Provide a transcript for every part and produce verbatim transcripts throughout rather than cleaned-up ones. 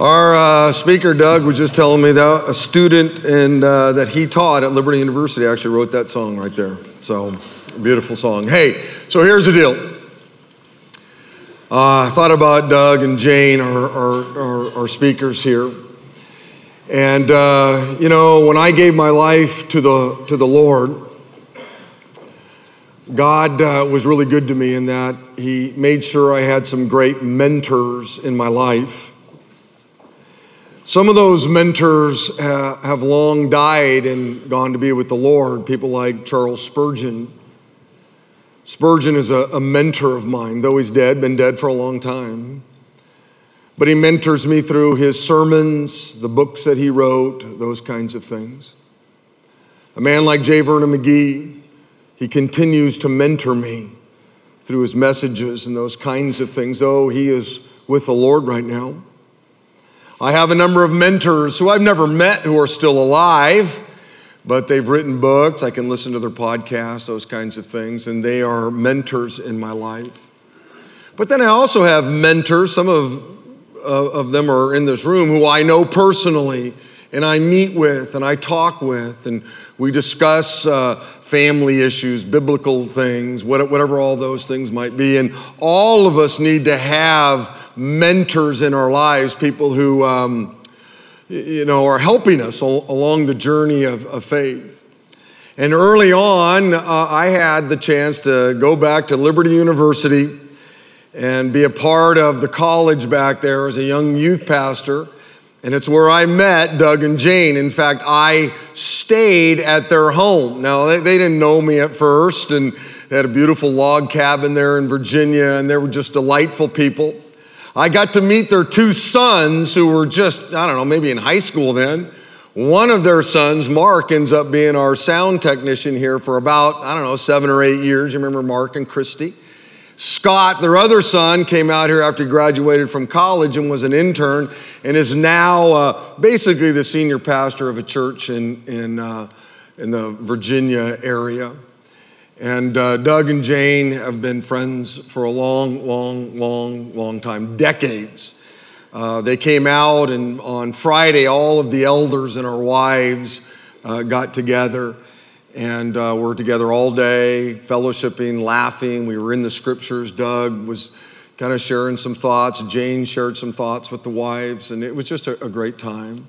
Our uh, speaker, Doug, was just telling me that a student and uh, that he taught at Liberty University actually wrote that song right there. So, beautiful song. Hey, so here's the deal. Uh, I thought about Doug and Jane, our, our, our, our speakers here. And, uh, you know, when I gave my life to the, to the Lord, God uh, was really good to me in that he made sure I had some great mentors in my life. Some of those mentors ha- have long died and gone to be with the Lord, people like Charles Spurgeon. Spurgeon is a, a mentor of mine, though he's dead, been dead for a long time. But he mentors me through his sermons, the books that he wrote, those kinds of things. A man like J. Vernon McGee, he continues to mentor me through his messages and those kinds of things, though he is with the Lord right now. I have a number of mentors who I've never met who are still alive, but they've written books. I can listen to their podcasts, those kinds of things, and they are mentors in my life. But then I also have mentors, some of, of, of them are in this room, who I know personally, and I meet with, and I talk with, and we discuss uh, family issues, biblical things, whatever all those things might be. And all of us need to have mentors in our lives, people who, um, you know, are helping us along the journey of, of faith. And early on, uh, I had the chance to go back to Liberty University and be a part of the college back there as a young youth pastor. And it's where I met Doug and Jane. In fact, I stayed at their home. Now, they, they didn't know me at first, and they had a beautiful log cabin there in Virginia, and they were just delightful people. I got to meet their two sons who were just, I don't know, maybe in high school then. One of their sons, Mark, ends up being our sound technician here for about, I don't know, seven or eight years. You remember Mark and Christy? Scott, their other son, came out here after he graduated from college and was an intern and is now uh, basically the senior pastor of a church in, in, uh, in the Virginia area. And uh, Doug and Jane have been friends for a long, long, long, long time, decades. Uh, they came out, and on Friday, all of the elders and our wives uh, got together and uh, were together all day, fellowshipping, laughing. We were in the scriptures. Doug was kind of sharing some thoughts. Jane shared some thoughts with the wives, and it was just a, a great time.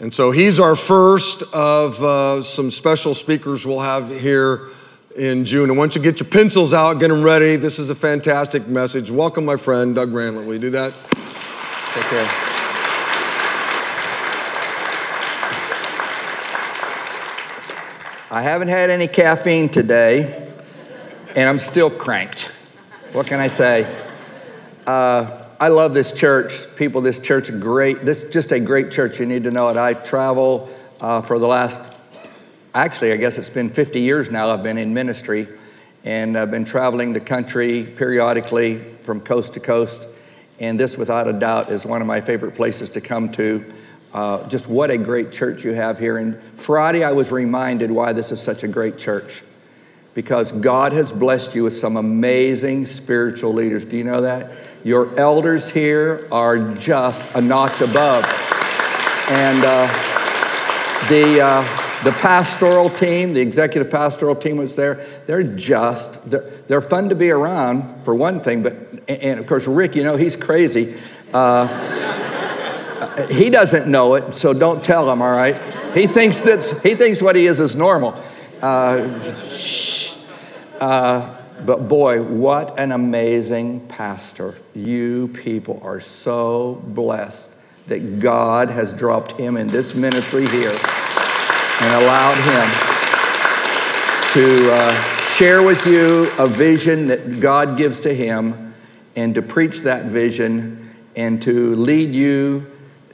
And so he's our first of uh, some special speakers we'll have here in June. And once you get your pencils out, get them ready. This is a fantastic message. Welcome, my friend, Doug Randlett. Will you do that? Take care. I haven't had any caffeine today, and I'm still cranked. What can I say? Uh, I love this church. People, this church is great. This is just a great church. You need to know it. I travel uh, for the last Actually, I guess it's been fifty years now I've been in ministry, and I've been traveling the country periodically from coast to coast, and this, without a doubt, is one of my favorite places to come to. Uh, just what a great church you have here. And Friday, I was reminded why this is such a great church, because God has blessed you with some amazing spiritual leaders. Do you know that? Your elders here are just a notch above. And uh, the... Uh, The pastoral team, the executive pastoral team was there. They're just, they're, they're fun to be around, for one thing, but, and of course, Rick, you know, he's crazy. Uh, he doesn't know it, so don't tell him, all right? He thinks that's, he thinks what he is is normal. Uh, shh. Uh, but boy, what an amazing pastor. You people are so blessed that God has dropped him in this ministry here and allowed him to uh, share with you a vision that God gives to him, and to preach that vision, and to lead you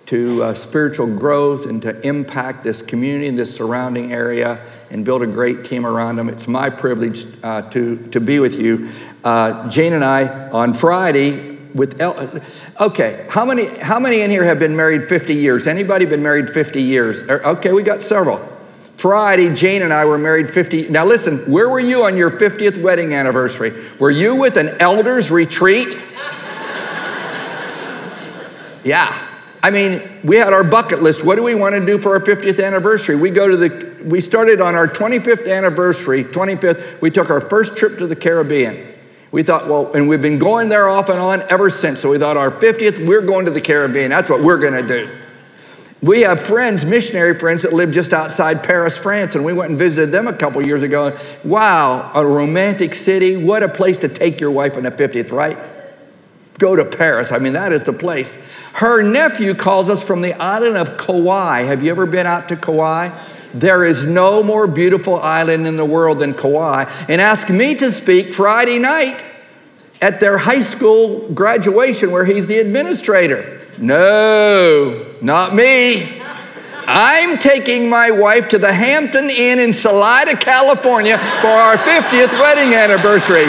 to uh, spiritual growth, and to impact this community and this surrounding area, and build a great team around them. It's my privilege uh, to, to be with you. Uh, Jane and I, on Friday, with El- okay, how many, how many in here have been married fifty years? Anybody been married fifty years? Okay, we got several. Friday, Jane and I were married fifty. Now listen, where were you on your fiftieth wedding anniversary? Were you with an elders retreat? Yeah, I mean, we had our bucket list. What do we want to do for our fiftieth anniversary? We go to the, we started on our twenty-fifth anniversary, twenty-fifth, we took our first trip to the Caribbean. We thought, well, and we've been going there off and on ever since. So we thought our fiftieth, we're going to the Caribbean. That's what we're going to do. We have friends, missionary friends that live just outside Paris, France, and we went and visited them a couple years ago. Wow, a romantic city. What a place to take your wife on the fiftieth, right? Go to Paris. I mean, that is the place. Her nephew calls us from the island of Kauai. Have you ever been out to Kauai? There is no more beautiful island in the world than Kauai, and asked me to speak Friday night at their high school graduation where he's the administrator. No, not me. I'm taking my wife to the Hampton Inn in Salida, California for our fiftieth wedding anniversary.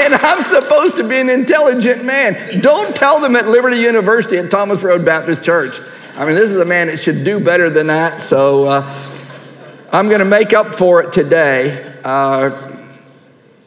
And I'm supposed to be an intelligent man. Don't tell them at Liberty University at Thomas Road Baptist Church. I mean, this is a man that should do better than that. So uh, I'm going to make up for it today. Uh,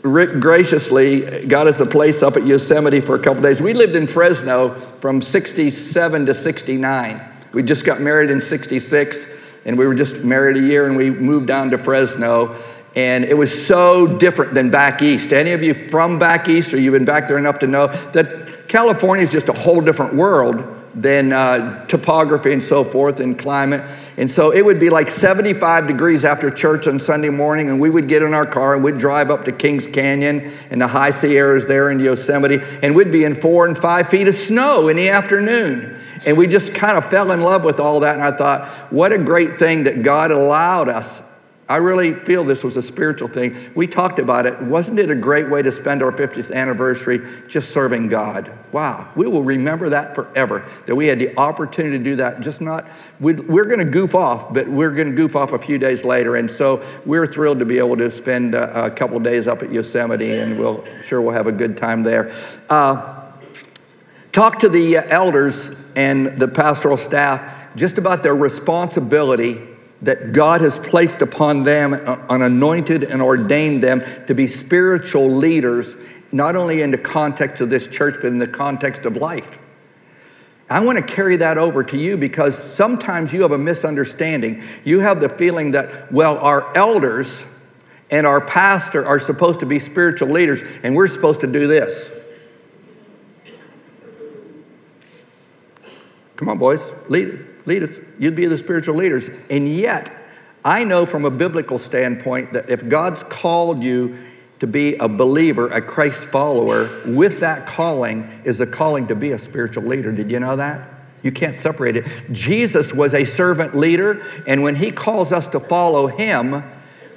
Rick graciously got us a place up at Yosemite for a couple days. We lived in Fresno from sixty-seven to sixty-nine. We just got married in sixty-six, and we were just married a year, and we moved down to Fresno. And it was so different than back east. Any of you from back east, or you've been back there enough to know that California is just a whole different world than uh, topography and so forth and climate. And so it would be like seventy-five degrees after church on Sunday morning, and we would get in our car and we'd drive up to Kings Canyon and the high Sierras there in Yosemite, and we'd be in four and five feet of snow in the afternoon. And we just kind of fell in love with all that, and I thought, what a great thing that God allowed us. I really feel this was a spiritual thing. We talked about it. Wasn't it a great way to spend our fiftieth anniversary just serving God? Wow, we will remember that forever, that we had the opportunity to do that. Just not, we'd, we're going to goof off, but we're going to goof off a few days later. And so we're thrilled to be able to spend a, a couple days up at Yosemite, and we'll sure we'll have a good time there. Uh, talk to the elders and the pastoral staff just about their responsibility that God has placed upon them, and anointed and ordained them to be spiritual leaders, not only in the context of this church, but in the context of life. I want to carry that over to you, because sometimes you have a misunderstanding. You have the feeling that, well, our elders and our pastor are supposed to be spiritual leaders, and we're supposed to do this. Come on, boys, lead it. Lead us. You'd be the spiritual leaders. And yet, I know from a biblical standpoint that if God's called you to be a believer, a Christ follower, with that calling is the calling to be a spiritual leader. Did you know that? You can't separate it. Jesus was a servant leader, and when he calls us to follow him,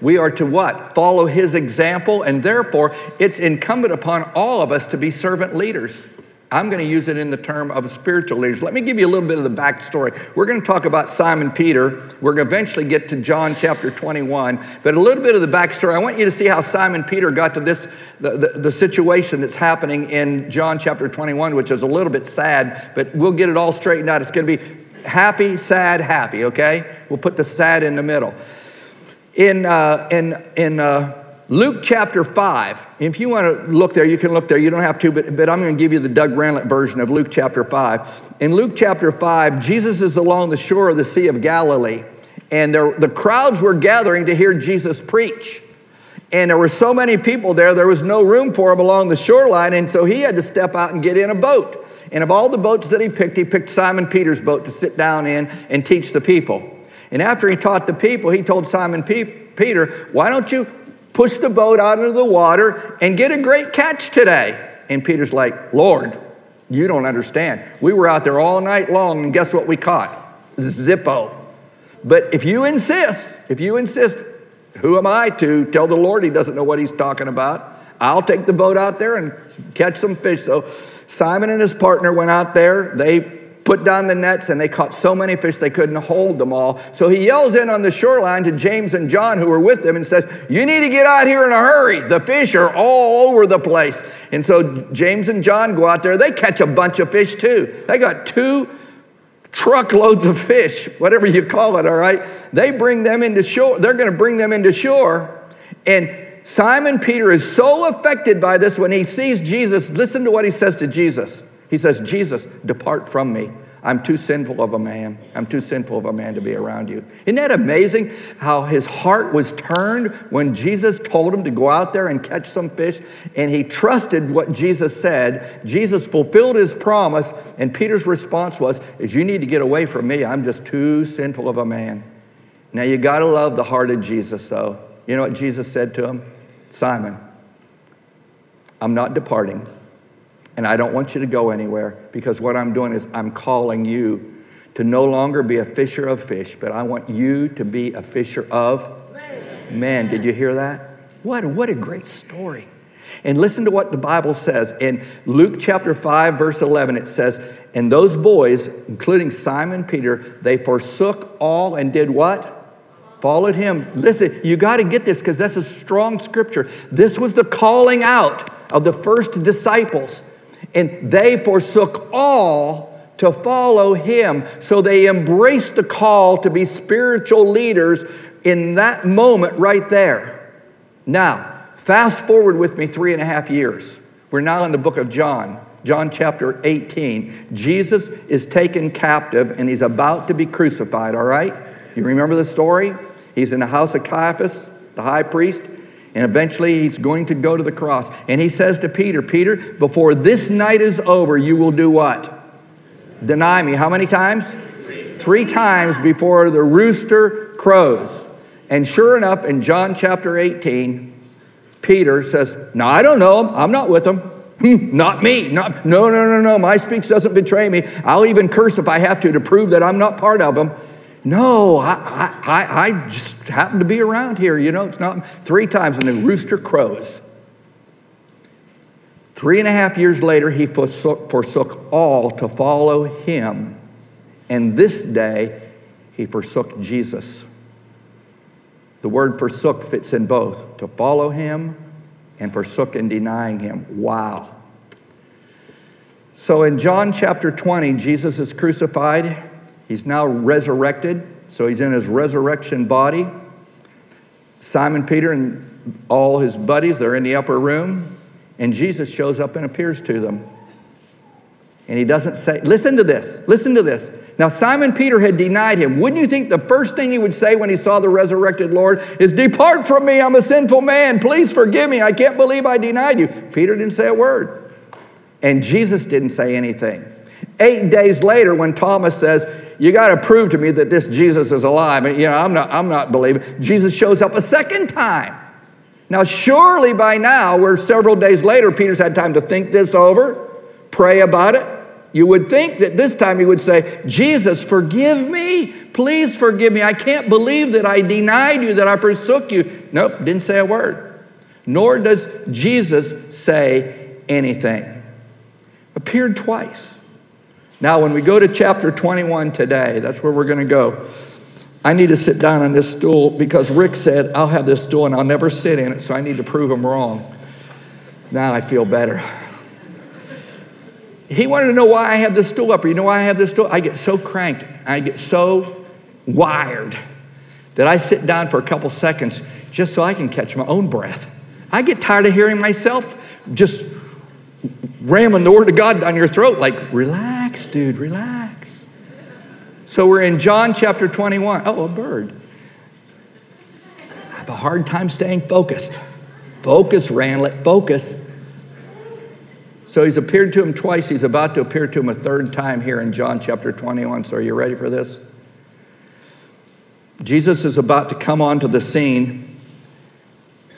we are to what? Follow his example, and therefore, it's incumbent upon all of us to be servant leaders. I'm going to use it in the term of spiritual leaders. Let me give you a little bit of the backstory. We're going to talk about Simon Peter. We're going to eventually get to John chapter twenty-one. But a little bit of the backstory. I want you to see how Simon Peter got to this, the, the, the situation that's happening in John chapter twenty-one, which is a little bit sad, but we'll get it all straightened out. It's going to be happy, sad, happy, okay? We'll put the sad in the middle. In, uh, in, in, uh, Luke chapter five, if you want to look there, you can look there. You don't have to, but, but I'm going to give you the Doug Randlett version of Luke chapter five. In Luke chapter five, Jesus is along the shore of the Sea of Galilee, and there, the crowds were gathering to hear Jesus preach. And there were so many people there, there was no room for him along the shoreline, and so he had to step out and get in a boat. And of all the boats that he picked, he picked Simon Peter's boat to sit down in and teach the people. And after he taught the people, he told Simon P- Peter, why don't you push the boat out into the water and get a great catch today. And Peter's like, Lord, you don't understand. We were out there all night long, and guess what we caught? Zippo. But if you insist, if you insist, who am I to tell the Lord he doesn't know what he's talking about? I'll take the boat out there and catch some fish. So Simon and his partner went out there. They put down the nets, and they caught so many fish they couldn't hold them all. So he yells in on the shoreline to James and John, who were with them, and says, you need to get out here in a hurry. The fish are all over the place. And so James and John go out there. They catch a bunch of fish, too. They got two truckloads of fish, whatever you call it, all right? They bring them into shore. They're going to bring them into shore, and Simon Peter is so affected by this when he sees Jesus. Listen to what he says to Jesus. He says, Jesus, depart from me. I'm too sinful of a man. I'm too sinful of a man to be around you. Isn't that amazing how his heart was turned when Jesus told him to go out there and catch some fish, and he trusted what Jesus said. Jesus fulfilled his promise, and Peter's response was, is you need to get away from me. I'm just too sinful of a man. Now, you got to love the heart of Jesus, though. You know what Jesus said to him? Simon, I'm not departing. And I don't want you to go anywhere, because what I'm doing is I'm calling you to no longer be a fisher of fish, but I want you to be a fisher of men. Did you hear that? What, what a great story. And listen to what the Bible says. In Luke chapter five, verse eleven, it says, and those boys, including Simon Peter, they forsook all and did what? Followed him. Listen, you got to get this, because that's a strong scripture. This was the calling out of the first disciples. And they forsook all to follow him. So they embraced the call to be spiritual leaders in that moment right there. Now, fast forward with me three and a half years. We're now in the book of John, John chapter eighteen. Jesus is taken captive and he's about to be crucified, all right? You remember the story? He's in the house of Caiaphas, the high priest. And eventually he's going to go to the cross. And he says to Peter, Peter, before this night is over, you will do what? Deny me. How many times? Three. Three times before the rooster crows. And sure enough, in John chapter eighteen, Peter says, no, I don't know him. I'm not with him. Not me. Not, no, no, no, no. My speech doesn't betray me. I'll even curse if I have to to prove that I'm not part of him. No, I, I, I just happen to be around here. You know, it's not three times, and the rooster crows. Three and a half years later, he forsook, forsook all to follow him. And this day, he forsook Jesus. The word forsook fits in both, to follow him and forsook in denying him. Wow. So in John chapter twenty, Jesus is crucified. He's now resurrected, so he's in his resurrection body. Simon Peter and all his buddies, they're in the upper room, and Jesus shows up and appears to them. And he doesn't say, listen to this, listen to this. Now, Simon Peter had denied him. Wouldn't you think the first thing he would say when he saw the resurrected Lord is, depart from me, I'm a sinful man. Please forgive me, I can't believe I denied you. Peter didn't say a word. And Jesus didn't say anything. Eight days later, when Thomas says, you got to prove to me that this Jesus is alive. You know, I'm not, I'm not believing. Jesus shows up a second time. Now, surely by now, we're several days later, Peter's had time to think this over, pray about it. You would think that this time he would say, Jesus, forgive me. Please forgive me. I can't believe that I denied you, that I forsook you. Nope, didn't say a word. Nor does Jesus say anything. Appeared twice. Now, when we go to chapter twenty-one today, that's where we're going to go. I need to sit down on this stool because Rick said, I'll have this stool and I'll never sit in it, so I need to prove him wrong. Now I feel better. He wanted to know why I have this stool up. You know why I have this stool? I get so cranked, I get so wired that I sit down for a couple seconds just so I can catch my own breath. I get tired of hearing myself just ramming the word of God down your throat like, relax, dude, relax. So we're in John chapter twenty-one. Oh, a bird. I have a hard time staying focused. Focus, Randlett, focus. So he's appeared to him twice. He's about to appear to him a third time here in John chapter twenty-one. So are you ready for this? Jesus is about to come onto the scene.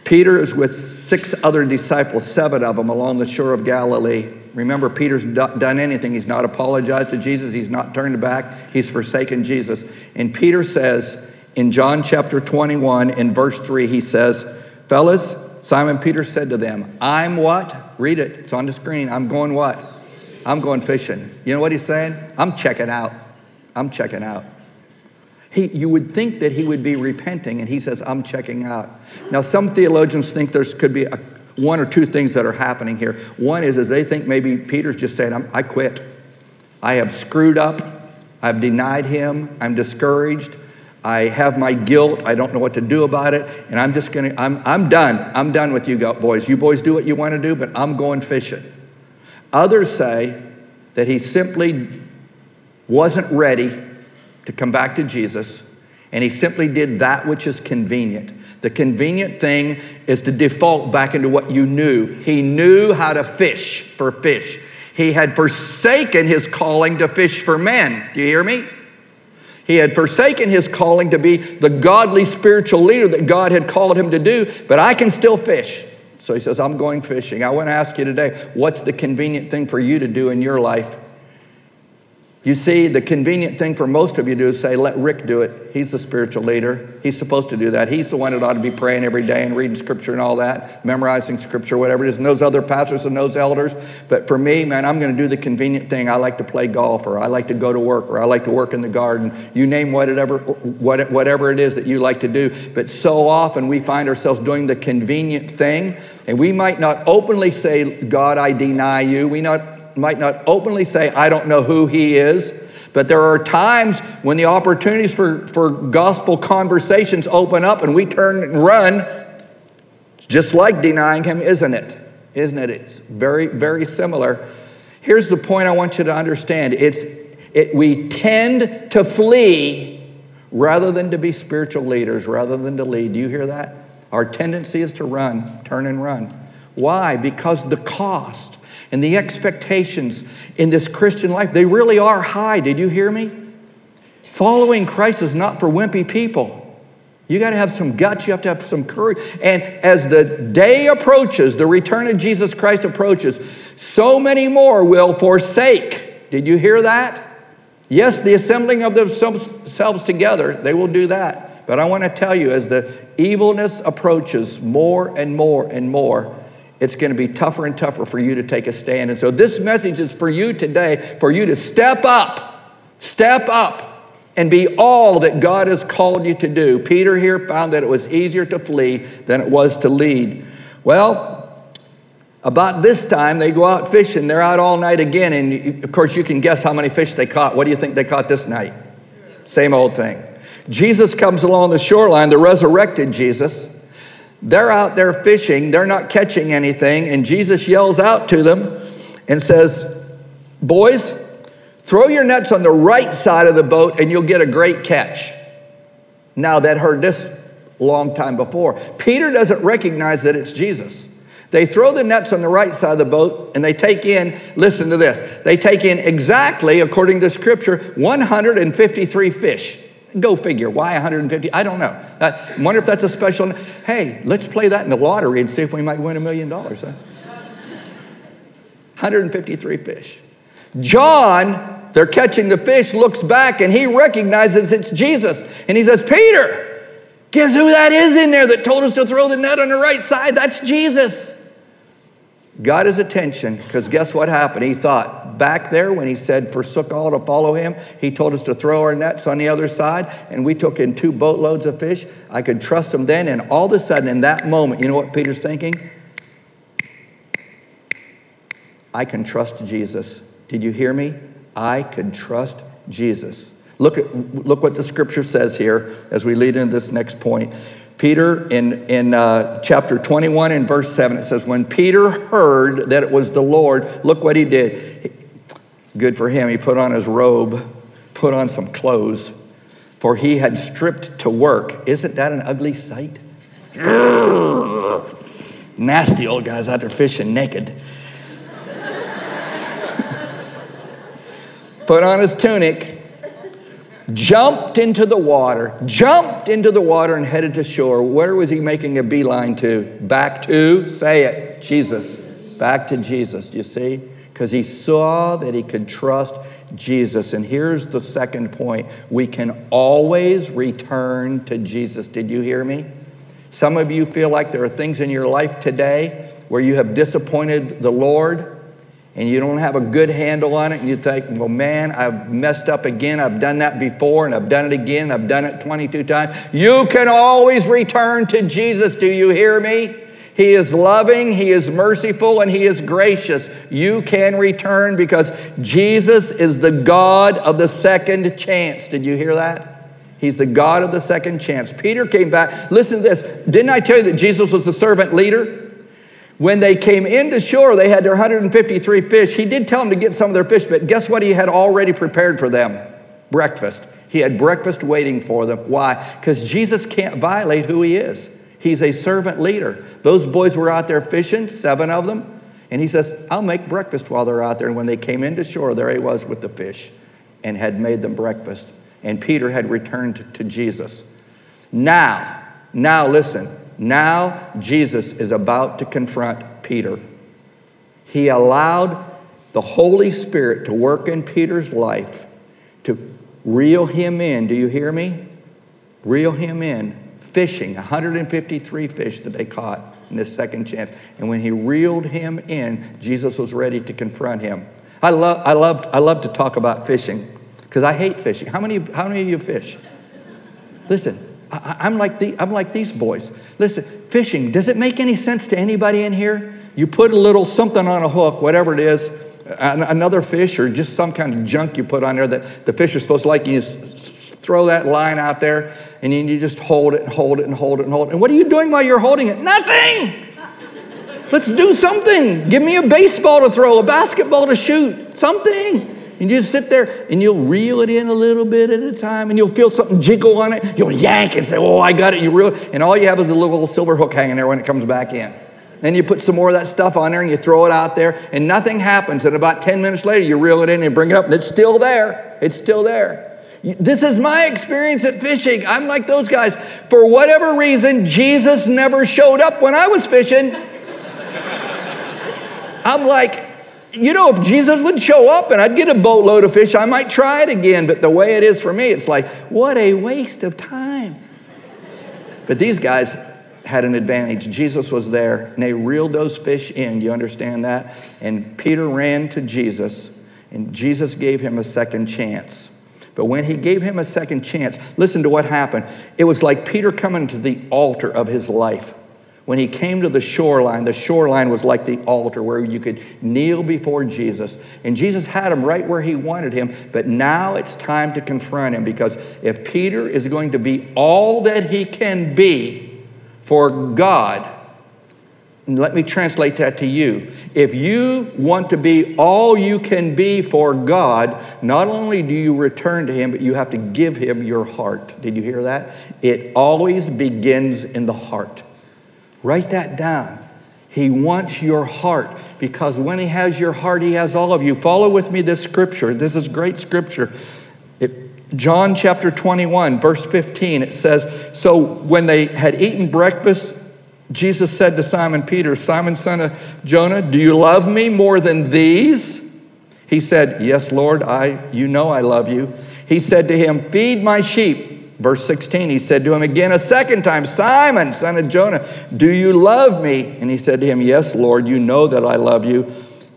Peter is with six other disciples, seven of them, along the shore of Galilee. Remember, Peter's not done anything. He's not apologized to Jesus. He's not turned back. He's forsaken Jesus. And Peter says in John chapter twenty-one, in verse three, he says, fellas, Simon Peter said to them, I'm what? Read it. It's on the screen. I'm going what? I'm going fishing. You know what he's saying? I'm checking out. I'm checking out. He, you would think that he would be repenting, and he says, I'm checking out. Now, some theologians think there could be a, one or two things that are happening here. One is, is they think maybe Peter's just saying, I'm, I quit. I have screwed up. I've denied him. I'm discouraged. I have my guilt. I don't know what to do about it. And I'm just going to, I'm I'm done. I'm done with you boys. You boys do what you want to do, but I'm going fishing. Others say that he simply wasn't ready to come back to Jesus, and he simply did that which is convenient. The convenient thing is to default back into what you knew. He knew how to fish for fish. He had forsaken his calling to fish for men. Do you hear me? He had forsaken his calling to be the godly spiritual leader that God had called him to do, but I can still fish. So he says, I'm going fishing. I want to ask you today, what's the convenient thing for you to do in your life? You see, the convenient thing for most of you to do is say, let Rick do it. He's the spiritual leader. He's supposed to do that. He's the one that ought to be praying every day and reading scripture and all that, memorizing scripture, whatever it is, and those other pastors and those elders. But for me, man, I'm going to do the convenient thing. I like to play golf, or I like to go to work, or I like to work in the garden. You name whatever, whatever it is that you like to do. But so often we find ourselves doing the convenient thing, and we might not openly say, God, I deny you. We not might not openly say, I don't know who he is, but there are times when the opportunities for, for gospel conversations open up and we turn and run. It's just like denying him, isn't it? Isn't it? It's very, very similar. Here's the point I want you to understand. It's it, we tend to flee rather than to be spiritual leaders, rather than to lead. Do you hear that? Our tendency is to run, turn and run. Why? Because the cost and the expectations in this Christian life, they really are high. Did you hear me? Following Christ is not for wimpy people. You got to have some guts. You have to have some courage. And as the day approaches, the return of Jesus Christ approaches, so many more will forsake. Did you hear that? Yes, the assembling of themselves together, they will do that. But I want to tell you, as the evilness approaches more and more and more, it's going to be tougher and tougher for you to take a stand. And so this message is for you today, for you to step up, step up, and be all that God has called you to do. Peter here found that it was easier to flee than it was to lead. Well, about this time, they go out fishing. They're out all night again. And, of course, you can guess how many fish they caught. What do you think they caught this night? Same old thing. Jesus comes along the shoreline, the resurrected Jesus. They're out there fishing. They're not catching anything. And Jesus yells out to them and says, boys, throw your nets on the right side of the boat and you'll get a great catch. Now, they'd heard this long time before. Peter doesn't recognize that it's Jesus. They throw the nets on the right side of the boat and they take in, listen to this, they take in exactly, according to Scripture, one hundred fifty-three fish. Go figure. Why one hundred fifty? I don't know. I wonder if that's a special. Hey, let's play that in the lottery and see if we might win a million dollars. Huh? one hundred fifty-three fish. John, they're catching the fish, looks back, and he recognizes it's Jesus. And he says, Peter, guess who that is in there that told us to throw the net on the right side? That's Jesus. Got his attention, because guess what happened? He thought back there when he said, forsook all to follow him, he told us to throw our nets on the other side, and we took in two boatloads of fish. I could trust him then, and all of a sudden, in that moment, you know what Peter's thinking? I can trust Jesus. Did you hear me? I could trust Jesus. Look at look what the Scripture says here as we lead into this next point. Peter, in, in uh, chapter twenty-one and verse seven, it says, when Peter heard that it was the Lord, look what he did. He, good for him. He put on his robe, put on some clothes, for he had stripped to work. Isn't that an ugly sight? Nasty old guys out there fishing naked. Put on his tunic. Jumped into the water, jumped into the water and headed to shore. Where was he making a beeline to? Back to, say it, Jesus. Back to Jesus, you see? Because he saw that he could trust Jesus. And here's the second point. We can always return to Jesus. Did you hear me? Some of you feel like there are things in your life today where you have disappointed the Lord, and you don't have a good handle on it, and you think, well, man, I've messed up again. I've done that before, and I've done it again. I've done it twenty-two times. You can always return to Jesus. Do you hear me? He is loving, he is merciful, and he is gracious. You can return because Jesus is the God of the second chance. Did you hear that? He's the God of the second chance. Peter came back. Listen to this. Didn't I tell you that Jesus was the servant leader? When they came into shore, they had their one hundred fifty-three fish. He did tell them to get some of their fish, but guess what he had already prepared for them? Breakfast. He had breakfast waiting for them. Why? Because Jesus can't violate who he is. He's a servant leader. Those boys were out there fishing, seven of them, and he says, I'll make breakfast while they're out there. And when they came into shore, there he was with the fish and had made them breakfast. And Peter had returned to Jesus. Now, now listen, now Jesus is about to confront Peter. He allowed the Holy Spirit to work in Peter's life to reel him in. Do you hear me? Reel him in. Fishing, one hundred fifty-three fish that they caught in this second chance. And when he reeled him in, Jesus was ready to confront him. I love, I love, I love to talk about fishing because I hate fishing. How many, how many of you fish? Listen, I, I'm like the, I'm like these boys. Listen, fishing, does it make any sense to anybody in here? You put a little something on a hook, whatever it is, another fish or just some kind of junk you put on there that the fish are supposed to like. You just throw that line out there and then you just hold it and hold it and hold it and hold it. And what are you doing while you're holding it? Nothing! Let's do something. Give me a baseball to throw, a basketball to shoot, something. And you just sit there and you'll reel it in a little bit at a time and you'll feel something jiggle on it. You'll yank and say, oh, I got it. You reel it. And all you have is a little silver hook hanging there when it comes back in. Then you put some more of that stuff on there and you throw it out there and nothing happens. And about ten minutes later, you reel it in and bring it up and it's still there. It's still there. This is my experience at fishing. I'm like those guys. For whatever reason, Jesus never showed up when I was fishing. I'm like, you know, if Jesus would show up and I'd get a boatload of fish, I might try it again. But the way it is for me, it's like, what a waste of time. But these guys had an advantage. Jesus was there and they reeled those fish in. You understand that? And Peter ran to Jesus and Jesus gave him a second chance. But when he gave him a second chance, listen to what happened. It was like Peter coming to the altar of his life. When he came to the shoreline, the shoreline was like the altar where you could kneel before Jesus. And Jesus had him right where he wanted him. But now it's time to confront him because if Peter is going to be all that he can be for God, and let me translate that to you. If you want to be all you can be for God, not only do you return to him, but you have to give him your heart. Did you hear that? It always begins in the heart. Write that down. He wants your heart because when he has your heart, he has all of you. Follow with me this scripture. This is great scripture. John chapter twenty-one, verse fifteen, it says, so when they had eaten breakfast, Jesus said to Simon Peter, Simon, son of Jonah, do you love me more than these? He said, yes, Lord, I, you know I love you. He said to him, feed my sheep. Verse sixteen, he said to him again a second time, Simon, son of Jonah, do you love me? And he said to him, yes, Lord, you know that I love you.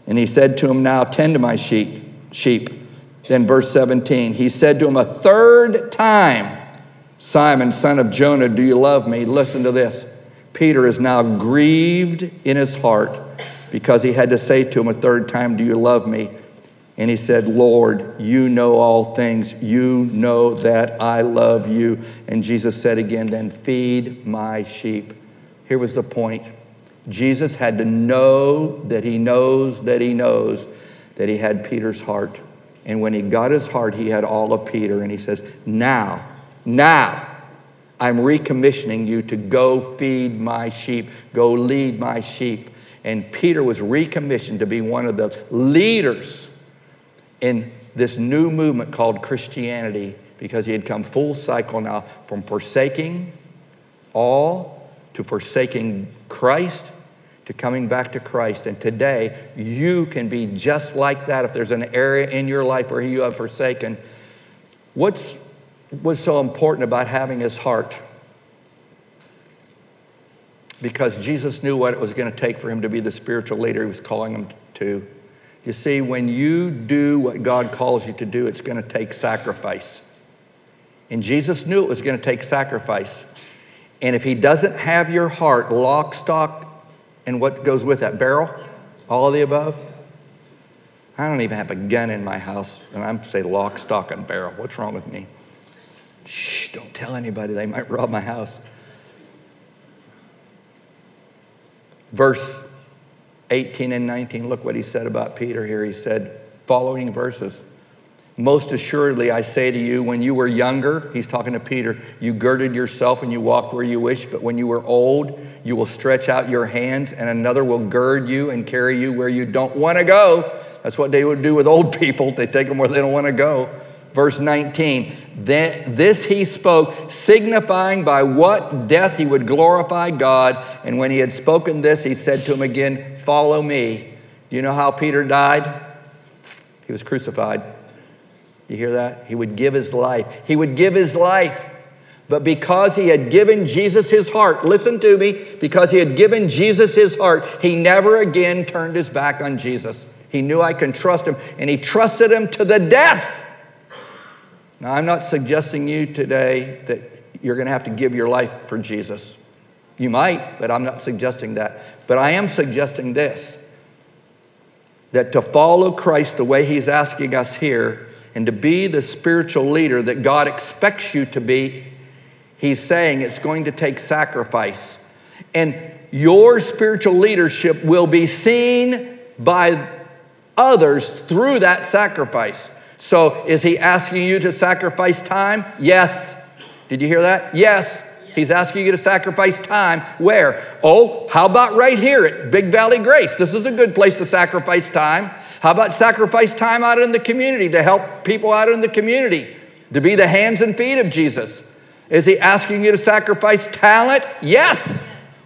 And he said to him, now tend to my sheep. sheep. Then verse seventeen, he said to him a third time, Simon, son of Jonah, do you love me? Listen to this. Peter is now grieved in his heart because he had to say to him a third time, do you love me? And he said, Lord, you know all things. You know that I love you. And Jesus said again, then feed my sheep. Here was the point. Jesus had to know that he knows that he knows that he had Peter's heart. And when he got his heart, he had all of Peter. And he says, now, now. I'm recommissioning you to go feed my sheep, go lead my sheep. And Peter was recommissioned to be one of the leaders in this new movement called Christianity because he had come full cycle now from forsaking all to forsaking Christ to coming back to Christ. And today, you can be just like that if there's an area in your life where you have forsaken. What's was so important about having his heart? Because Jesus knew what it was going to take for him to be the spiritual leader he was calling him to. You see, when you do what God calls you to do, it's going to take sacrifice. And Jesus knew it was going to take sacrifice. And if he doesn't have your heart, lock, stock, and what goes with that, barrel, all of the above. I don't even have a gun in my house, and I'm say lock, stock, and barrel. What's wrong with me? Shh, don't tell anybody. They might rob my house. Verse eighteen and nineteen, look what he said about Peter here. He said, following verses, most assuredly, I say to you, when you were younger, he's talking to Peter, you girded yourself and you walked where you wished, but when you were old, you will stretch out your hands and another will gird you and carry you where you don't want to go. That's what they would do with old people. They take them where they don't want to go. Verse nineteen, then this he spoke, signifying by what death he would glorify God. And when he had spoken this, he said to him again, follow me. Do you know how Peter died? He was crucified. You hear that? He would give his life. He would give his life. But because he had given Jesus his heart, listen to me, because he had given Jesus his heart, he never again turned his back on Jesus. He knew I can trust him, and he trusted him to the death. Now, I'm not suggesting you today that you're going to have to give your life for Jesus. You might, but I'm not suggesting that. But I am suggesting this, that to follow Christ the way he's asking us here, and to be the spiritual leader that God expects you to be, he's saying it's going to take sacrifice. And your spiritual leadership will be seen by others through that sacrifice. So is he asking you to sacrifice time? Yes. Did you hear that? Yes. He's asking you to sacrifice time. Where? Oh, how about right here at Big Valley Grace? This is a good place to sacrifice time. How about sacrifice time out in the community to help people out in the community, to be the hands and feet of Jesus? Is he asking you to sacrifice talent? Yes.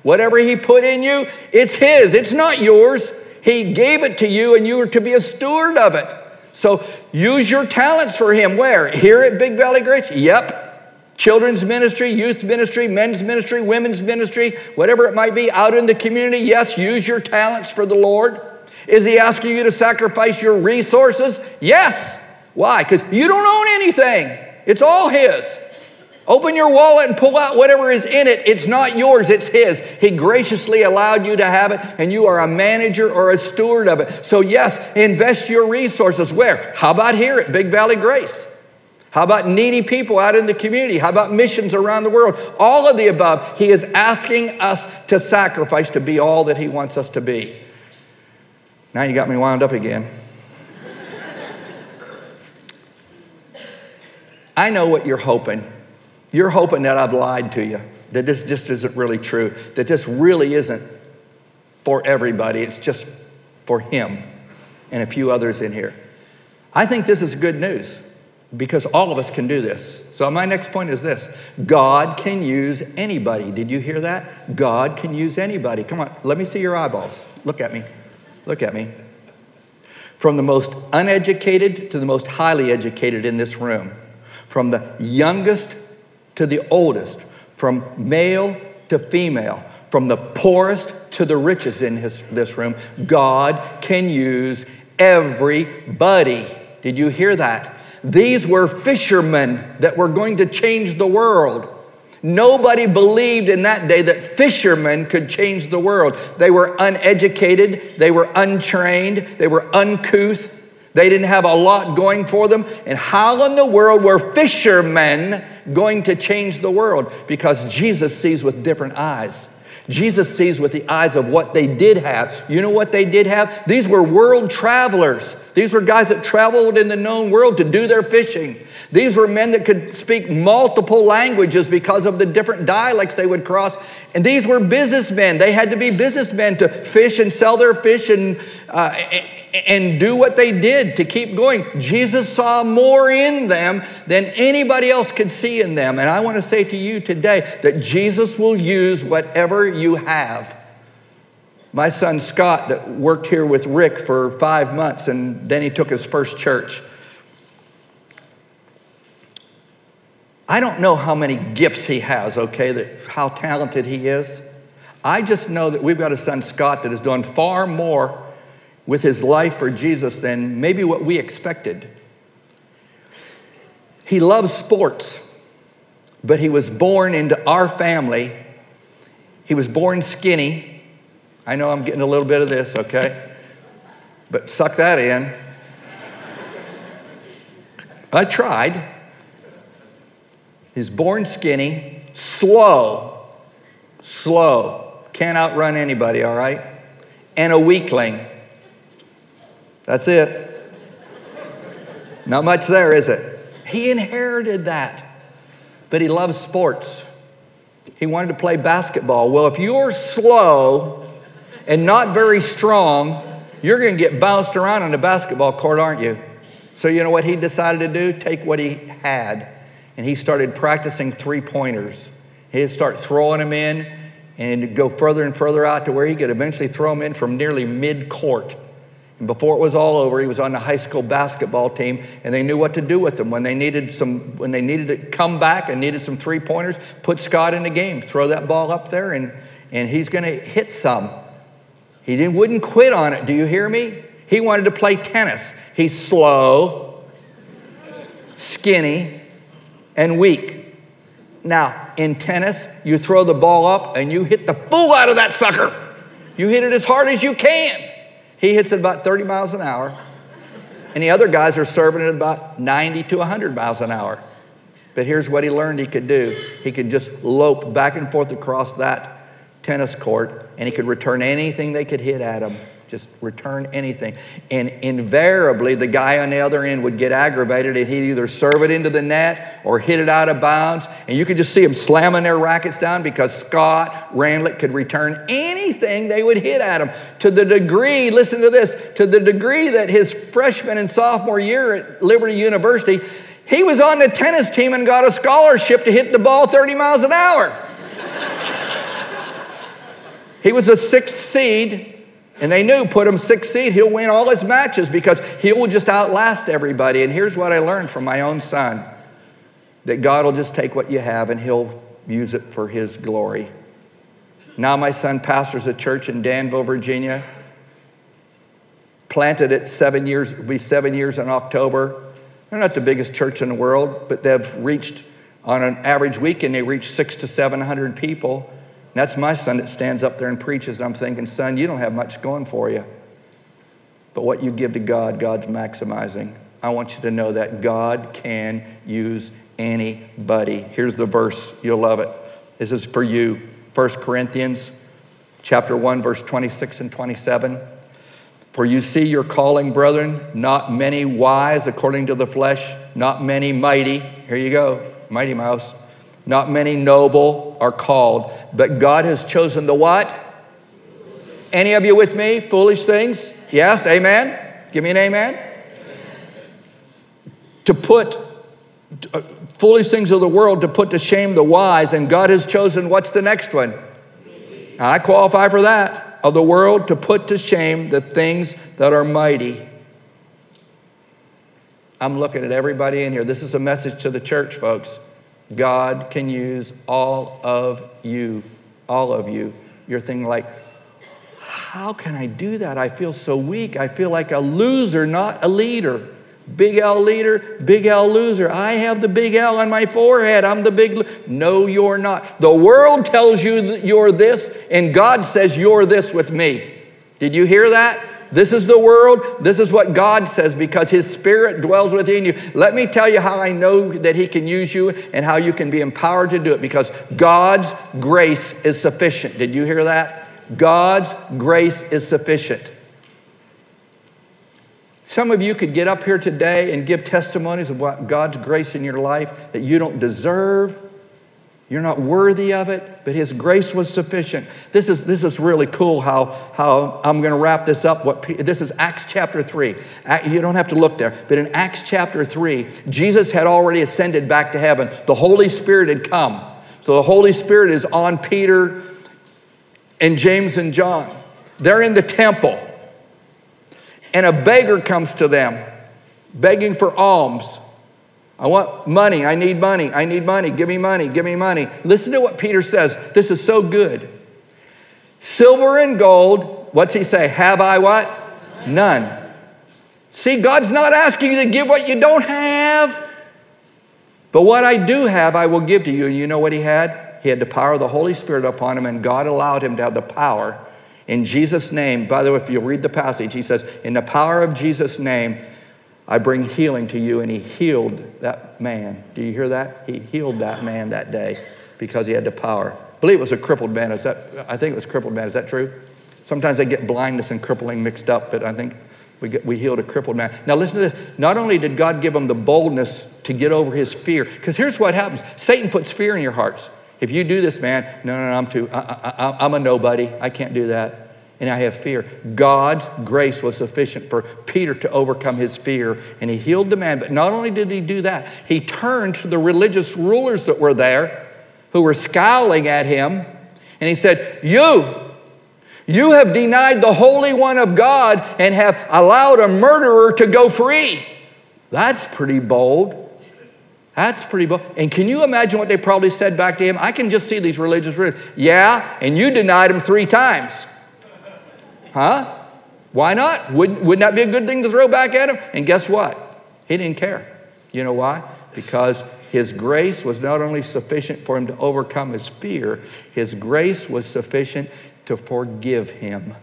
Whatever he put in you, it's his. It's not yours. He gave it to you, and you are to be a steward of it. So use your talents for him. Where? Here at Big Valley Grace? Yep. Children's ministry, youth ministry, men's ministry, women's ministry, whatever it might be, out in the community. Yes, use your talents for the Lord. Is he asking you to sacrifice your resources? Yes. Why? Because you don't own anything. It's all his. Open your wallet and pull out whatever is in it. It's not yours. It's his. He graciously allowed you to have it, and you are a manager or a steward of it. So yes, invest your resources. Where? How about here at Big Valley Grace? How about needy people out in the community? How about missions around the world? All of the above. He is asking us to sacrifice to be all that he wants us to be. Now you got me wound up again. I know what you're hoping. You're hoping that I've lied to you, that this just isn't really true, that this really isn't for everybody. It's just for him and a few others in here. I think this is good news because all of us can do this. So my next point is this. God can use anybody. Did you hear that? God can use anybody. Come on, let me see your eyeballs. Look at me. Look at me. From the most uneducated to the most highly educated in this room, from the youngest to the oldest, from male to female, from the poorest to the richest in his, this room, God can use everybody. Did you hear that? These were fishermen that were going to change the world. Nobody believed in that day that fishermen could change the world. They were uneducated. They were untrained. They were uncouth. They didn't have a lot going for them. And how in the world were fishermen going to change the world? Because Jesus sees with different eyes. Jesus sees with the eyes of what they did have. You know what they did have? These were world travelers. These were guys that traveled in the known world to do their fishing. These were men that could speak multiple languages because of the different dialects they would cross. And these were businessmen. They had to be businessmen to fish and sell their fish and, uh, and do what they did to keep going. Jesus saw more in them than anybody else could see in them. And I want to say to you today that Jesus will use whatever you have. My son Scott that worked here with Rick for five months and then he took his first church. I don't know how many gifts he has, okay, that, how talented he is. I just know that we've got a son Scott that has done far more with his life for Jesus than maybe what we expected. He loves sports, but he was born into our family. He was born skinny. I know I'm getting a little bit of this, okay? But suck that in. I tried. He's born skinny, slow, slow, can't outrun anybody, all right? And a weakling. That's it. Not much there, is it? He inherited that. But he loves sports. He wanted to play basketball. Well, if you're slow and not very strong, you're going to get bounced around on the basketball court, aren't you? So you know what he decided to do? Take what he had. And he started practicing three-pointers. He'd start throwing them in and go further and further out to where he could eventually throw them in from nearly mid-court. And before it was all over, he was on the high school basketball team, and they knew what to do with them. When they needed some, when they needed to come back and needed some three-pointers, put Scott in the game, throw that ball up there, and, and he's going to hit some. He didn't, wouldn't quit on it. Do you hear me? He wanted to play tennis. He's slow, skinny, and weak. Now, in tennis, you throw the ball up, and you hit the fool out of that sucker. You hit it as hard as you can. He hits at about thirty miles an hour, and the other guys are serving at about ninety to one hundred miles an hour. But here's what he learned he could do. He could just lope back and forth across that tennis court, and he could return anything they could hit at him. Just return anything. And invariably, the guy on the other end would get aggravated, and he'd either serve it into the net or hit it out of bounds. And you could just see him slamming their rackets down because Scott Randlett could return anything they would hit at him. To the degree, listen to this, to the degree that his freshman and sophomore year at Liberty University, he was on the tennis team and got a scholarship to hit the ball thirty miles an hour. He was a sixth seed. And they knew, put him sixth seed, he'll win all his matches because he will just outlast everybody. And here's what I learned from my own son, that God will just take what you have and he'll use it for his glory. Now my son pastors a church in Danville, Virginia. Planted it seven years, it'll be seven years in October. They're not the biggest church in the world, but they've reached, on an average weekend, they reach six to seven hundred people. That's my son that stands up there and preaches. And I'm thinking, son, you don't have much going for you. But what you give to God, God's maximizing. I want you to know that God can use anybody. Here's the verse. You'll love it. This is for you. First Corinthians chapter one, verse twenty-six and twenty-seven. For you see your calling, brethren, not many wise according to the flesh, not many mighty. Here you go, mighty mouse. Not many noble are called, but God has chosen the what? Any of you with me? Foolish things? Yes, amen? Give me an amen. Amen. To put uh, foolish things of the world, to put to shame the wise, and God has chosen, what's the next one? Now, I qualify for that. Of the world, to put to shame the things that are mighty. I'm looking at everybody in here. This is a message to the church, folks. God can use all of you, all of you. You're thinking like, how can I do that? I feel so weak. I feel like a loser, not a leader. Big L leader, big L loser. I have the big L on my forehead. I'm the big lo- No, you're not. The world tells you that you're this, and God says you're this with me. Did you hear that? This is the world. This is what God says because his spirit dwells within you. Let me tell you how I know that he can use you and how you can be empowered to do it because God's grace is sufficient. Did you hear that? God's grace is sufficient. Some of you could get up here today and give testimonies of what God's grace in your life that you don't deserve. You're not worthy of it, but his grace was sufficient. This is this is really cool how, how I'm going to wrap this up. What this is Acts chapter three. You don't have to look there, but in Acts chapter three, Jesus had already ascended back to heaven. The Holy Spirit had come. So the Holy Spirit is on Peter and James and John. They're in the temple, and a beggar comes to them, begging for alms. I want money, I need money, I need money, give me money, give me money. Listen to what Peter says. This is so good. Silver and gold, what's he say? Have I what? None. See, God's not asking you to give what you don't have. But what I do have, I will give to you. And you know what he had? He had the power of the Holy Spirit upon him, and God allowed him to have the power in Jesus' name. By the way, if you read the passage, he says, in the power of Jesus' name, I bring healing to you. And he healed that man. Do you hear that? He healed that man that day because he had the power. I believe it was a crippled man. Is that, I think it was a crippled man. Is that true? Sometimes they get blindness and crippling mixed up, but I think we, get, we healed a crippled man. Now listen to this. Not only did God give him the boldness to get over his fear, because here's what happens. Satan puts fear in your hearts. If you do this, man, no, no, no, I'm too, I, I, I'm a nobody. I can't do that. And I have fear. God's grace was sufficient for Peter to overcome his fear, and he healed the man. But not only did he do that, he turned to the religious rulers that were there, who were scowling at him, and he said, you, you have denied the Holy One of God and have allowed a murderer to go free. That's pretty bold. That's pretty bold. And can you imagine what they probably said back to him? I can just see these religious rulers. Yeah, and you denied him three times. Huh? Why not? Wouldn't, wouldn't that be a good thing to throw back at him? And guess what? He didn't care. You know why? Because his grace was not only sufficient for him to overcome his fear, his grace was sufficient to forgive him.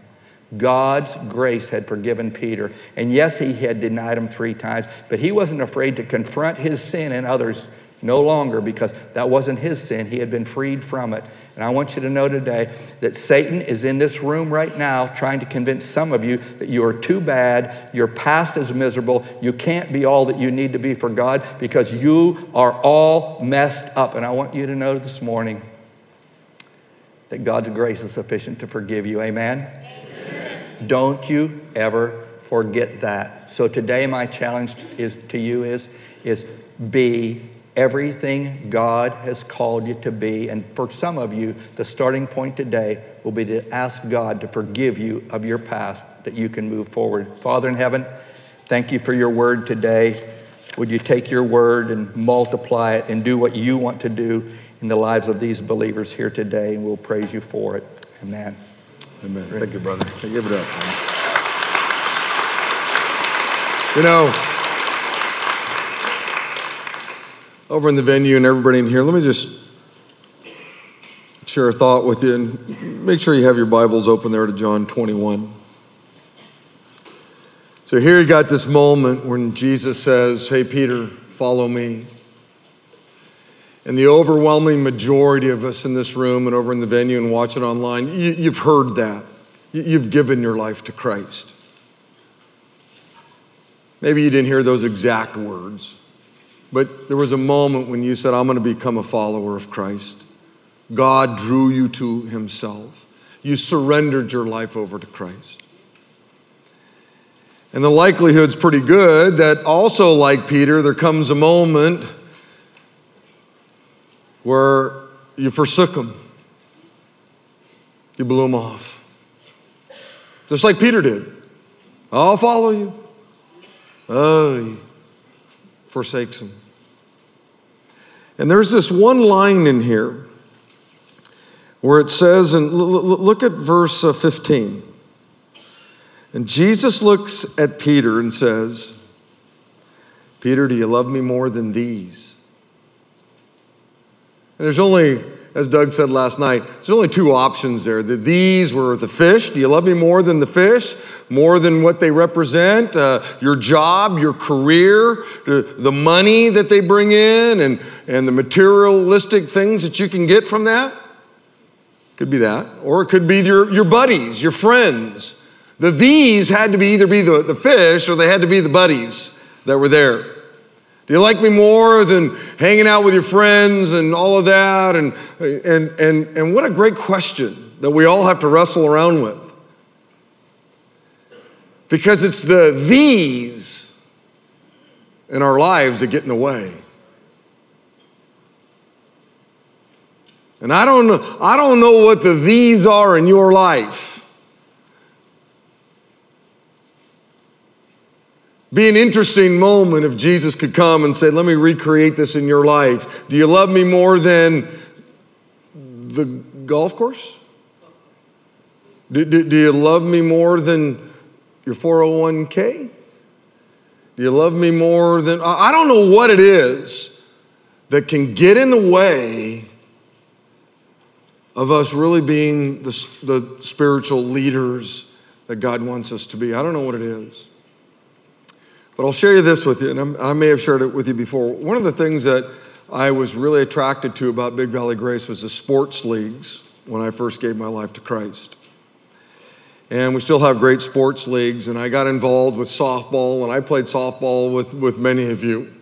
God's grace had forgiven Peter. And yes, he had denied him three times, but he wasn't afraid to confront his sin and others no longer, because that wasn't his sin. He had been freed from it. And I want you to know today that Satan is in this room right now trying to convince some of you that you are too bad, your past is miserable, you can't be all that you need to be for God, because you are all messed up. And I want you to know this morning that God's grace is sufficient to forgive you. Amen? Amen. Don't you ever forget that. So today my challenge is to you is, is be everything God has called you to be. And for some of you, the starting point today will be to ask God to forgive you of your past, that you can move forward. Father in heaven, thank you for your word today. Would you take your word and multiply it and do what you want to do in the lives of these believers here today, and we'll praise you for it. Amen. Amen. Thank you, brother. Give it up. You know, over in the venue and everybody in here, let me just share a thought with you, and make sure you have your Bibles open there to John twenty-one. So here you got this moment when Jesus says, hey, Peter, follow me. And the overwhelming majority of us in this room and over in the venue and watching online, you, you've heard that. You, you've given your life to Christ. Maybe you didn't hear those exact words, but there was a moment when you said, I'm going to become a follower of Christ. God drew you to himself. You surrendered your life over to Christ. And the likelihood's pretty good that also, like Peter, there comes a moment where you forsook him. You blew him off. Just like Peter did. I'll follow you. Oh, he forsakes him. And there's this one line in here where it says, and look at verse fifteen. And Jesus looks at Peter and says, Peter, do you love me more than these? And there's only, as Doug said last night, there's only two options there. The, these were the fish. Do you love me more than the fish? More than what they represent? Uh, your job, your career, the, the money that they bring in, and, and the materialistic things that you can get from that? Could be that. Or it could be your, your buddies, your friends. The these had to be either be the, the fish, or they had to be the buddies that were there. Do you like me more than hanging out with your friends and all of that? And, and, and, and what a great question that we all have to wrestle around with. Because it's the these in our lives that get in the way. And I don't know, I don't know what the these are in your life. Be an interesting moment if Jesus could come and say, let me recreate this in your life. Do you love me more than the golf course? Do, do, do you love me more than your four oh one k? Do you love me more than, I don't know what it is that can get in the way of us really being the, the spiritual leaders that God wants us to be. I don't know what it is. But I'll share you this with you, and I'm, I may have shared it with you before. One of the things that I was really attracted to about Big Valley Grace was the sports leagues when I first gave my life to Christ. And we still have great sports leagues, and I got involved with softball, and I played softball with, with many of you.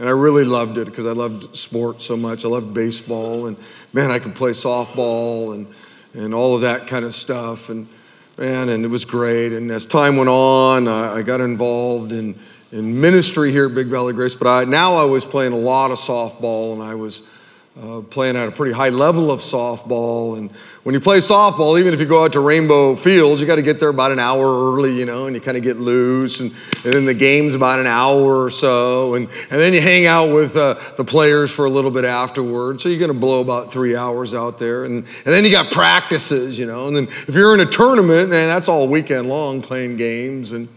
And I really loved it because I loved sports so much. I loved baseball, and man, I could play softball and and all of that kind of stuff. And man, and it was great. And as time went on, I, I got involved in, in ministry here at Big Valley Grace. But I, now I was playing a lot of softball, and I was uh, playing at a pretty high level of softball. And when you play softball, even if you go out to Rainbow Fields, you got to get there about an hour early, you know, and you kind of get loose. And, and then the game's about an hour or so. And, and then you hang out with uh, the players for a little bit afterward. So you're going to blow about three hours out there. And, and then you got practices, you know. And then if you're in a tournament, man, that's all weekend long playing games. And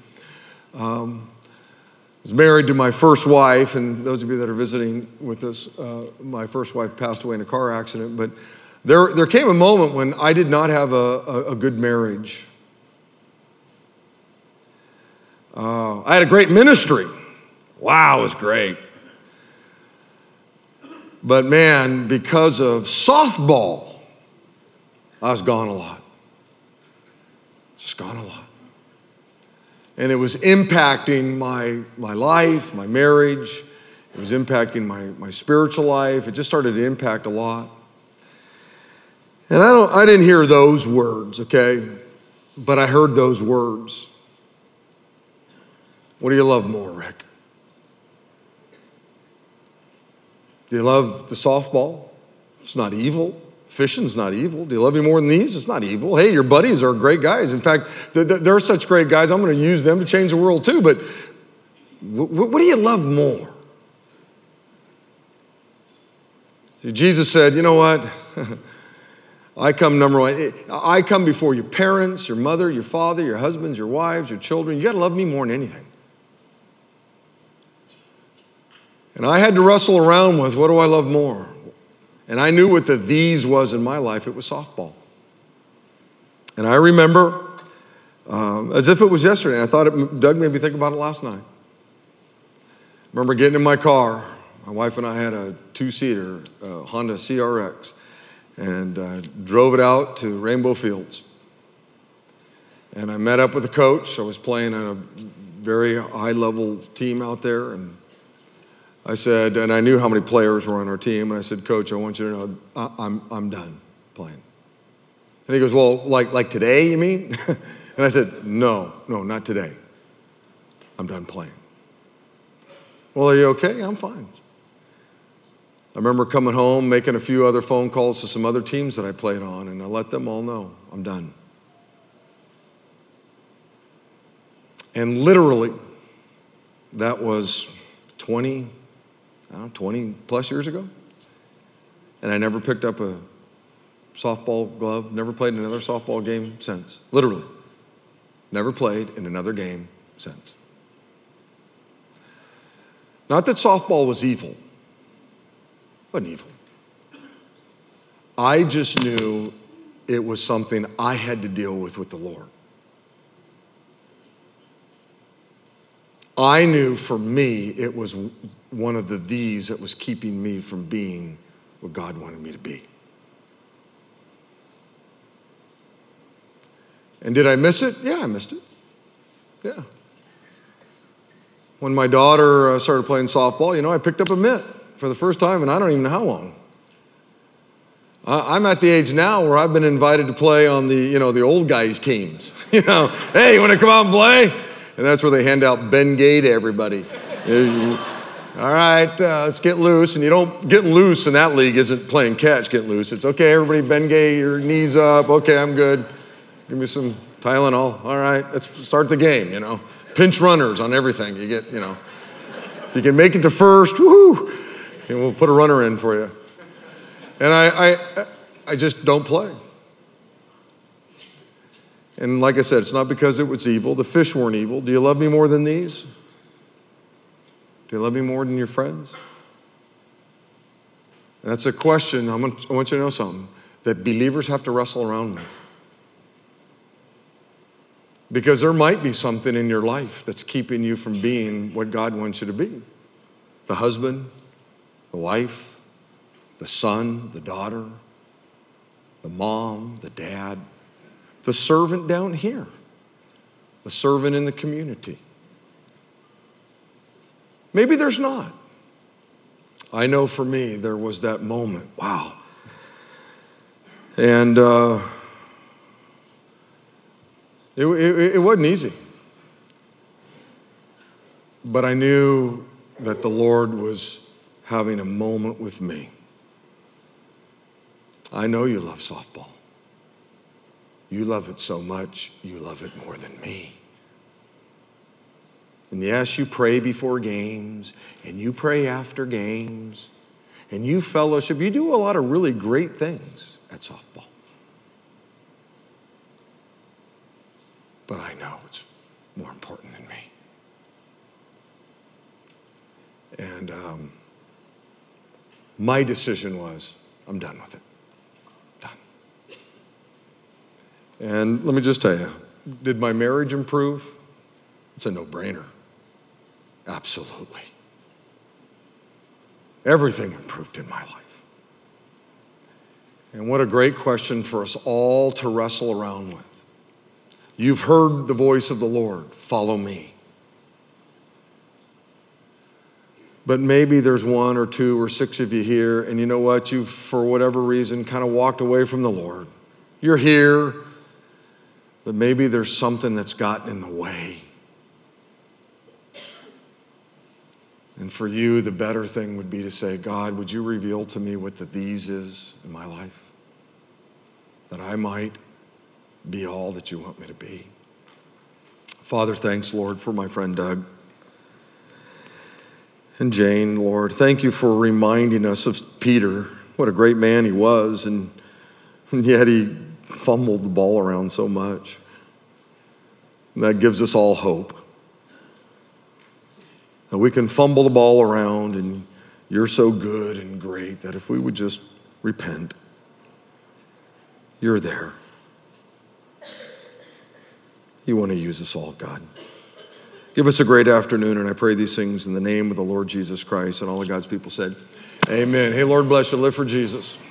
um, I was married to my first wife. And those of you that are visiting with us, uh, my first wife passed away in a car accident. But There, there came a moment when I did not have a, a, a good marriage. Uh, I had a great ministry. Wow, it was great. But man, because of softball, I was gone a lot. Just gone a lot. And it was impacting my, my life, my marriage. It was impacting my, my spiritual life. It just started to impact a lot. And I don't, I didn't hear those words, okay? But I heard those words. What do you love more, Rick? Do you love the softball? It's not evil. Fishing's not evil. Do you love me more than these? It's not evil. Hey, your buddies are great guys. In fact, they're such great guys, I'm gonna use them to change the world too, but what do you love more? See, Jesus said, you know what? I come number one. I come before your parents, your mother, your father, your husbands, your wives, your children. You got to love me more than anything. And I had to wrestle around with, what do I love more? And I knew what the these was in my life. It was softball. And I remember um, as if it was yesterday. I thought it, Doug made me think about it last night. I remember getting in my car. My wife and I had a two-seater uh, Honda C R X. And I drove it out to Rainbow Fields. And I met up with the coach. I was playing on a very high-level team out there. And I said, and I knew how many players were on our team. And I said, Coach, I want you to know I'm I'm done playing. And he goes, well, like, like today, you mean? And I said, no, no, not today. I'm done playing. Well, are you okay? I'm fine. I remember coming home, making a few other phone calls to some other teams that I played on, and I let them all know, I'm done. And literally, that was twenty, I don't know, twenty plus years ago. And I never picked up a softball glove, never played another softball game since. Literally. Never played in another game since. Not that softball was evil. Wasn't evil. I just knew it was something I had to deal with with the Lord. I knew for me it was one of the these that was keeping me from being what God wanted me to be. And did I miss it? Yeah, I missed it. Yeah. When my daughter started playing softball, you know, I picked up a mitt. For the first time, and I don't even know how long. I'm at the age now where I've been invited to play on the, you know, the old guys' teams. You know, hey, you want to come out and play? And that's where they hand out Bengay to everybody. All right, uh, let's get loose. And you don't get loose in that league isn't playing catch, get loose. It's okay, everybody, Bengay your knees up. Okay, I'm good. Give me some Tylenol. All right, let's start the game. You know, pinch runners on everything. You get, you know, if you can make it to first, woohoo. And we'll put a runner in for you. And I, I I just don't play. And like I said, it's not because it was evil. The fish weren't evil. Do you love me more than these? Do you love me more than your friends? And that's a question, I want you to know something, that believers have to wrestle around with. Because there might be something in your life that's keeping you from being what God wants you to be. The husband, the wife, the son, the daughter, the mom, the dad, the servant down here, the servant in the community. Maybe there's not. I know for me, there was that moment, wow. And uh, it, it, it wasn't easy. But I knew that the Lord was having a moment with me. I know you love softball. You love it so much, you love it more than me. And yes, you pray before games, and you pray after games, and you fellowship. You do a lot of really great things at softball. But I know it's more important than me. And um, my decision was, I'm done with it. Done. And let me just tell you, did my marriage improve? It's a no-brainer. Absolutely. Everything improved in my life. And what a great question for us all to wrestle around with. You've heard the voice of the Lord, follow me. But maybe there's one or two or six of you here, and you know what? You've, for whatever reason, kind of walked away from the Lord. You're here, but maybe there's something that's gotten in the way. And for you, the better thing would be to say, God, would you reveal to me what the these is in my life? That I might be all that you want me to be. Father, thanks, Lord, for my friend Doug and Jane, Lord. Thank you for reminding us of Peter. What a great man he was, and, and yet he fumbled the ball around so much. And that gives us all hope. That we can fumble the ball around, and you're so good and great that if we would just repent, you're there. You want to use us all, God. Give us a great afternoon, and I pray these things in the name of the Lord Jesus Christ, and all of God's people said, amen. Hey, Lord bless you. Live for Jesus.